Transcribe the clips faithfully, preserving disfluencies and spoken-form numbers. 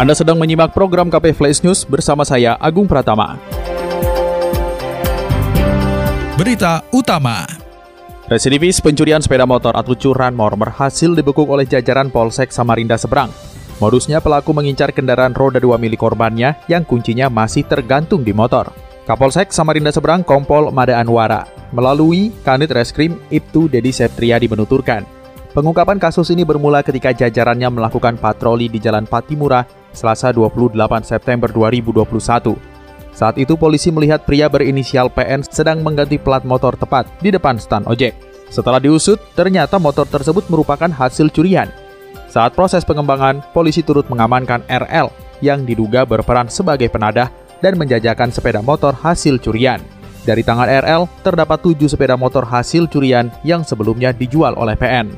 Anda sedang menyimak program K P Flash News bersama saya, Agung Pratama. Berita utama. Residivis pencurian sepeda motor atau curanmor berhasil dibekuk oleh jajaran Polsek Samarinda Seberang. Modusnya pelaku mengincar kendaraan roda dua milik korbannya yang kuncinya masih tergantung di motor. Kapolsek Samarinda Seberang Kompol Mada Anwara melalui Kanit Reskrim Iptu Dedy Septria menuturkan, pengungkapan kasus ini bermula ketika jajarannya melakukan patroli di Jalan Patimura, Selasa dua puluh delapan September dua ribu dua puluh satu. Saat itu polisi melihat pria berinisial P N sedang mengganti plat motor tepat di depan stan ojek. Setelah diusut, ternyata motor tersebut merupakan hasil curian. Saat proses pengembangan, polisi turut mengamankan R L yang diduga berperan sebagai penadah dan menjajakan sepeda motor hasil curian. Dari tangan R L, terdapat tujuh sepeda motor hasil curian yang sebelumnya dijual oleh P N.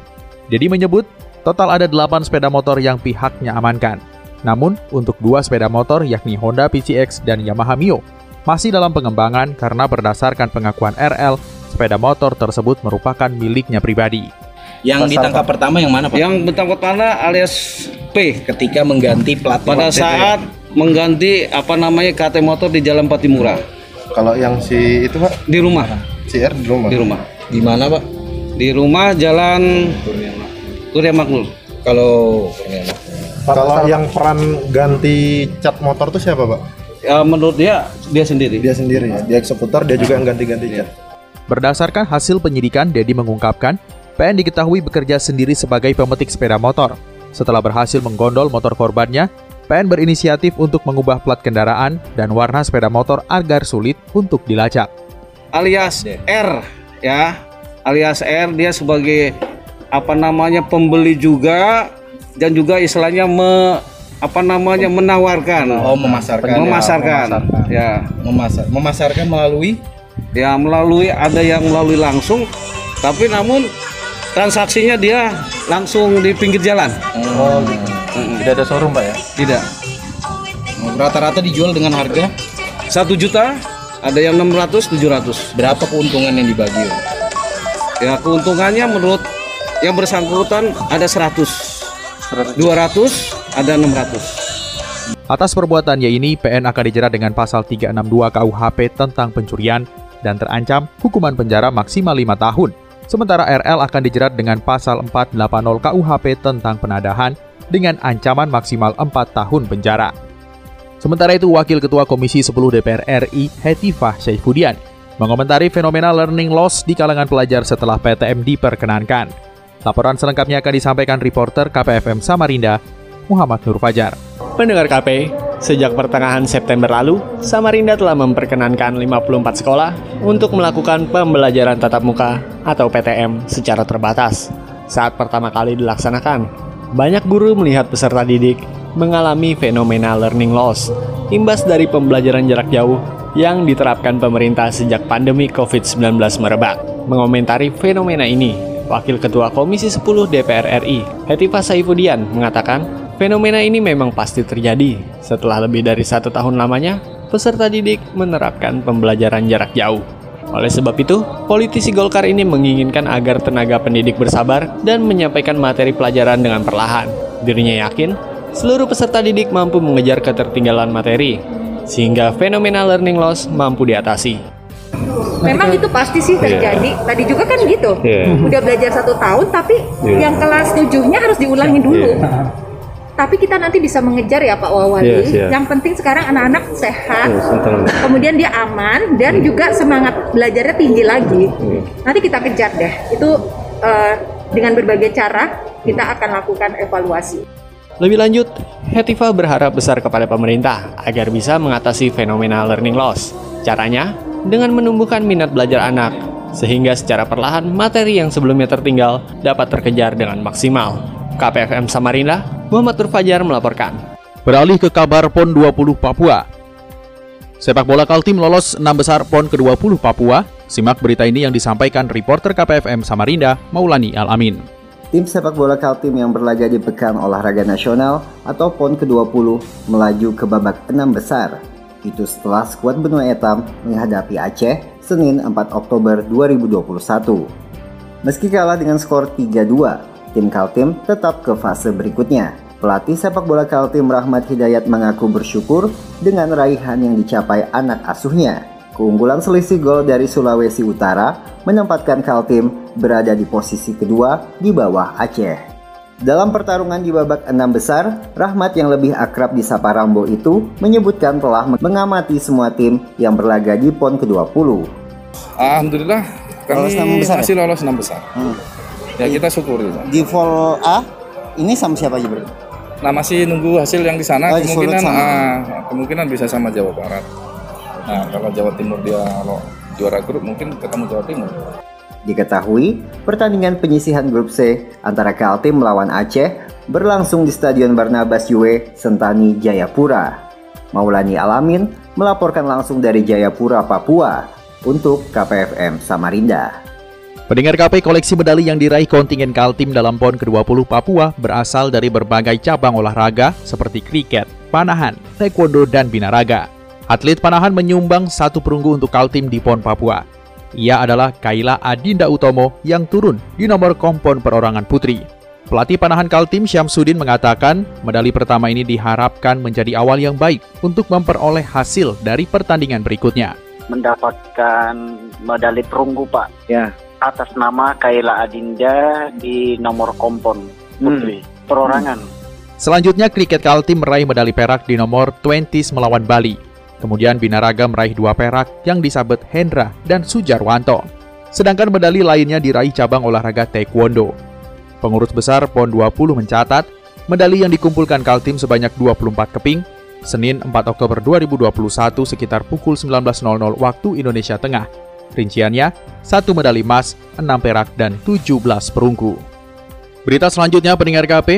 Jadi menyebut, total ada delapan sepeda motor yang pihaknya amankan. Namun, untuk dua sepeda motor yakni Honda P C X dan Yamaha Mio, masih dalam pengembangan karena berdasarkan pengakuan R L, sepeda motor tersebut merupakan miliknya pribadi. Yang ditangkap pertama yang mana, Pak? Yang ditangkap pertama alias P ketika mengganti plat motor. Pada saat mengganti apa namanya K T motor di Jalan Patimura. Kalau yang si itu, Pak? Di rumah. C R di rumah. Di rumah. Di mana, Pak? Di rumah Jalan Kurnia Makmur. Kalau Kalau yang peran ganti cat motor itu siapa, Pak? Ya, menurut dia, dia sendiri. Dia sendiri, ya. Dia eksekutor, dia juga yang ganti-ganti cat. Berdasarkan hasil penyidikan, Dedy mengungkapkan, P N diketahui bekerja sendiri sebagai pemetik sepeda motor. Setelah berhasil menggondol motor korbannya, P N berinisiatif untuk mengubah plat kendaraan dan warna sepeda motor agar sulit untuk dilacak. Alias R, ya. Alias R, dia sebagai apa namanya pembeli juga, dan juga istilahnya me, apa namanya menawarkan, oh memasarkan, memasarkan, ya, memasarkan. Ya. Memasar, memasarkan melalui, ya melalui ada yang melalui langsung, tapi namun transaksinya dia langsung di pinggir jalan. Oh, hmm. Tidak ada showroom, Pak, ya? Tidak. Rata-rata dijual dengan harga satu juta, ada yang enam ratus, tujuh ratus. Berapa keuntungan yang dibagi? Ya keuntungannya menurut yang bersangkutan ada seratus, dua ratus, ada enam ratus. Atas perbuatannya ini, P N akan dijerat dengan pasal tiga enam dua K U H P tentang pencurian dan terancam hukuman penjara maksimal lima tahun. Sementara R L akan dijerat dengan pasal empat delapan nol K U H P tentang penadahan dengan ancaman maksimal empat tahun penjara. Sementara itu, Wakil Ketua Komisi sepuluh D P R R I, Hetifah Saifudian, mengomentari fenomena learning loss di kalangan pelajar setelah P T M diperkenankan. Laporan selengkapnya akan disampaikan reporter K P F M Samarinda, Muhammad Nur Fajar. Pendengar K P, sejak pertengahan September lalu, Samarinda telah memperkenankan lima puluh empat sekolah untuk melakukan pembelajaran tatap muka atau P T M secara terbatas. Saat pertama kali dilaksanakan, banyak guru melihat peserta didik mengalami fenomena learning loss, imbas dari pembelajaran jarak jauh yang diterapkan pemerintah sejak pandemi covid sembilan belas merebak. Mengomentari fenomena ini, Wakil Ketua Komisi sepuluh D P R R I, Hetifah Saifudian, mengatakan fenomena ini memang pasti terjadi setelah lebih dari satu tahun lamanya peserta didik menerapkan pembelajaran jarak jauh. Oleh sebab itu, politisi Golkar ini menginginkan agar tenaga pendidik bersabar dan menyampaikan materi pelajaran dengan perlahan. Dirinya yakin seluruh peserta didik mampu mengejar ketertinggalan materi, sehingga fenomena learning loss mampu diatasi. Memang itu pasti sih terjadi, yeah. Tadi juga kan gitu, yeah. Udah belajar satu tahun tapi yeah. Yang kelas tujuhnya harus diulangi dulu, yeah. Tapi kita nanti bisa mengejar ya Pak Wawali, yes, yeah. Yang penting sekarang anak-anak sehat, yes, kemudian dia aman dan juga semangat belajarnya tinggi lagi, yeah. Nanti kita kejar deh, itu uh, dengan berbagai cara kita akan lakukan evaluasi. Lebih lanjut, Hetifah berharap besar kepada pemerintah agar bisa mengatasi fenomena learning loss. Caranya dengan menumbuhkan minat belajar anak, sehingga secara perlahan materi yang sebelumnya tertinggal dapat terkejar dengan maksimal. K P F M Samarinda, Muhammad Turfajar melaporkan. Beralih ke kabar P O N dua puluh Papua. Sepak bola Kaltim lolos enam besar P O N ke dua puluh Papua. Simak berita ini yang disampaikan reporter K P F M Samarinda, Maulani Alamin. Tim sepak bola Kaltim yang berlaga di Pekan Olahraga Nasional atau P O N ke dua puluh melaju ke babak enam besar. Itu setelah skuad benua Etam menghadapi Aceh Senin empat Oktober dua ribu dua puluh satu. Meski kalah dengan skor tiga dua, tim Kaltim tetap ke fase berikutnya. Pelatih sepak bola Kaltim Rahmat Hidayat mengaku bersyukur dengan raihan yang dicapai anak asuhnya. Keunggulan selisih gol dari Sulawesi Utara menempatkan Kaltim berada di posisi kedua di bawah Aceh. Dalam pertarungan di babak enam besar, Rahmat yang lebih akrab disapa Rambo itu menyebutkan telah mengamati semua tim yang berlaga di P O N ke dua puluh. Alhamdulillah, kami masih lolos enam besar. Hmm. Ya kita syukur juga. Di Vol A ini sama siapa aja bro? Nah masih nunggu hasil yang di sana. Oh, kemungkinan ah, kemungkinan bisa sama Jawa Barat. Nah kalau Jawa Timur dia kalau juara grup mungkin ketemu Jawa Timur. Diketahui pertandingan penyisihan grup C antara Kaltim melawan Aceh berlangsung di Stadion Barnabas Yue Sentani, Jayapura. Maulani Alamin melaporkan langsung dari Jayapura, Papua. Untuk K P F M Samarinda. Pendengar K P, koleksi medali yang diraih kontingen Kaltim dalam P O N ke dua puluh Papua berasal dari berbagai cabang olahraga seperti kriket, panahan, taekwondo, dan binaraga. Atlet panahan menyumbang satu perunggu untuk Kaltim di P O N Papua. Ia adalah Kaila Adinda Utomo yang turun di nomor kompon perorangan putri. Pelatih panahan Kaltim Syamsudin mengatakan medali pertama ini diharapkan menjadi awal yang baik untuk memperoleh hasil dari pertandingan berikutnya. Mendapatkan medali perunggu Pak ya atas nama Kaila Adinda di nomor kompon putri hmm. perorangan. Selanjutnya kriket Kaltim meraih medali perak di nomor dua puluh melawan Bali. Kemudian binaraga meraih dua perak yang disabet Hendra dan Sujarwanto. Sedangkan medali lainnya diraih cabang olahraga taekwondo. Pengurus besar P O N dua puluh mencatat medali yang dikumpulkan Kaltim sebanyak dua puluh empat keping. Senin empat Oktober dua ribu dua puluh satu sekitar pukul sembilan belas nol nol waktu Indonesia Tengah. Rinciannya, satu medali emas, enam perak, dan tujuh belas perunggu. Berita selanjutnya, pendengar K P.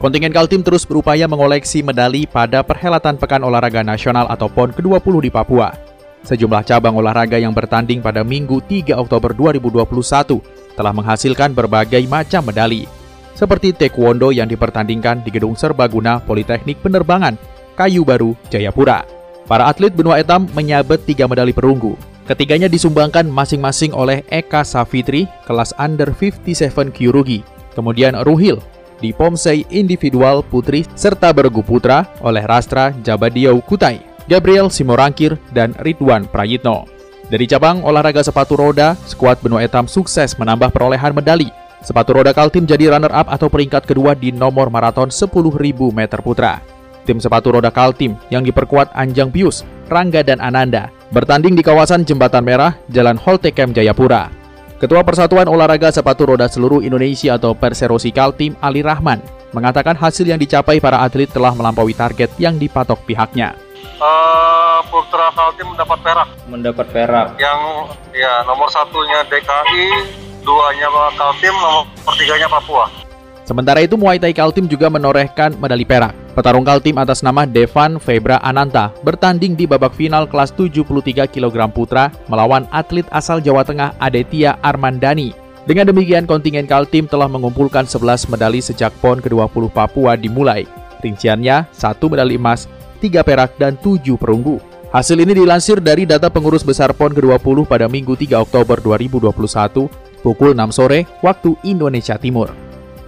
Kontingen Kaltim terus berupaya mengoleksi medali pada perhelatan Pekan Olahraga Nasional atau P O N ke dua puluh di Papua. Sejumlah cabang olahraga yang bertanding pada Minggu tiga Oktober dua ribu dua puluh satu telah menghasilkan berbagai macam medali. Seperti taekwondo yang dipertandingkan di Gedung Serbaguna Politeknik Penerbangan, Kayu Baru, Jayapura. Para atlet benua Etam menyabet tiga medali perunggu. Ketiganya disumbangkan masing-masing oleh Eka Safitri kelas under lima puluh tujuh Kyurugi, kemudian Ruhil di Pomsay individual putri serta Bergu putra oleh Rastra Jabadiou Kutai, Gabriel Simorangkir, dan Ridwan Prayitno. Dari cabang olahraga sepatu roda, skuad benua Etam sukses menambah perolehan medali. Sepatu roda Kaltim jadi runner up atau peringkat kedua di nomor maraton sepuluh ribu meter putra. Tim sepatu roda Kaltim yang diperkuat Anjang Pius, Rangga, dan Ananda bertanding di kawasan Jembatan Merah, Jalan Holtekem, Jayapura. Ketua Persatuan Olahraga Sepatu Roda Seluruh Indonesia atau Perserosi Kaltim, Ali Rahman, mengatakan hasil yang dicapai para atlet telah melampaui target yang dipatok pihaknya. Uh, Putra Kaltim mendapat perak. Mendapat perak. Yang ya nomor satunya D K I, duanya Kaltim, nomor pertiganya Papua. Sementara itu, Muay Thai Kaltim juga menorehkan medali perak. Petarung Kaltim atas nama Devan Febra Ananta bertanding di babak final kelas tujuh puluh tiga kilogram putra melawan atlet asal Jawa Tengah Aditya Armandani. Dengan demikian, kontingen Kaltim telah mengumpulkan sebelas medali sejak P O N ke dua puluh Papua dimulai. Rinciannya, satu medali emas, tiga perak, dan tujuh perunggu. Hasil ini dilansir dari data pengurus besar P O N ke dua puluh pada Minggu tiga Oktober dua ribu dua puluh satu pukul enam sore waktu Indonesia Timur.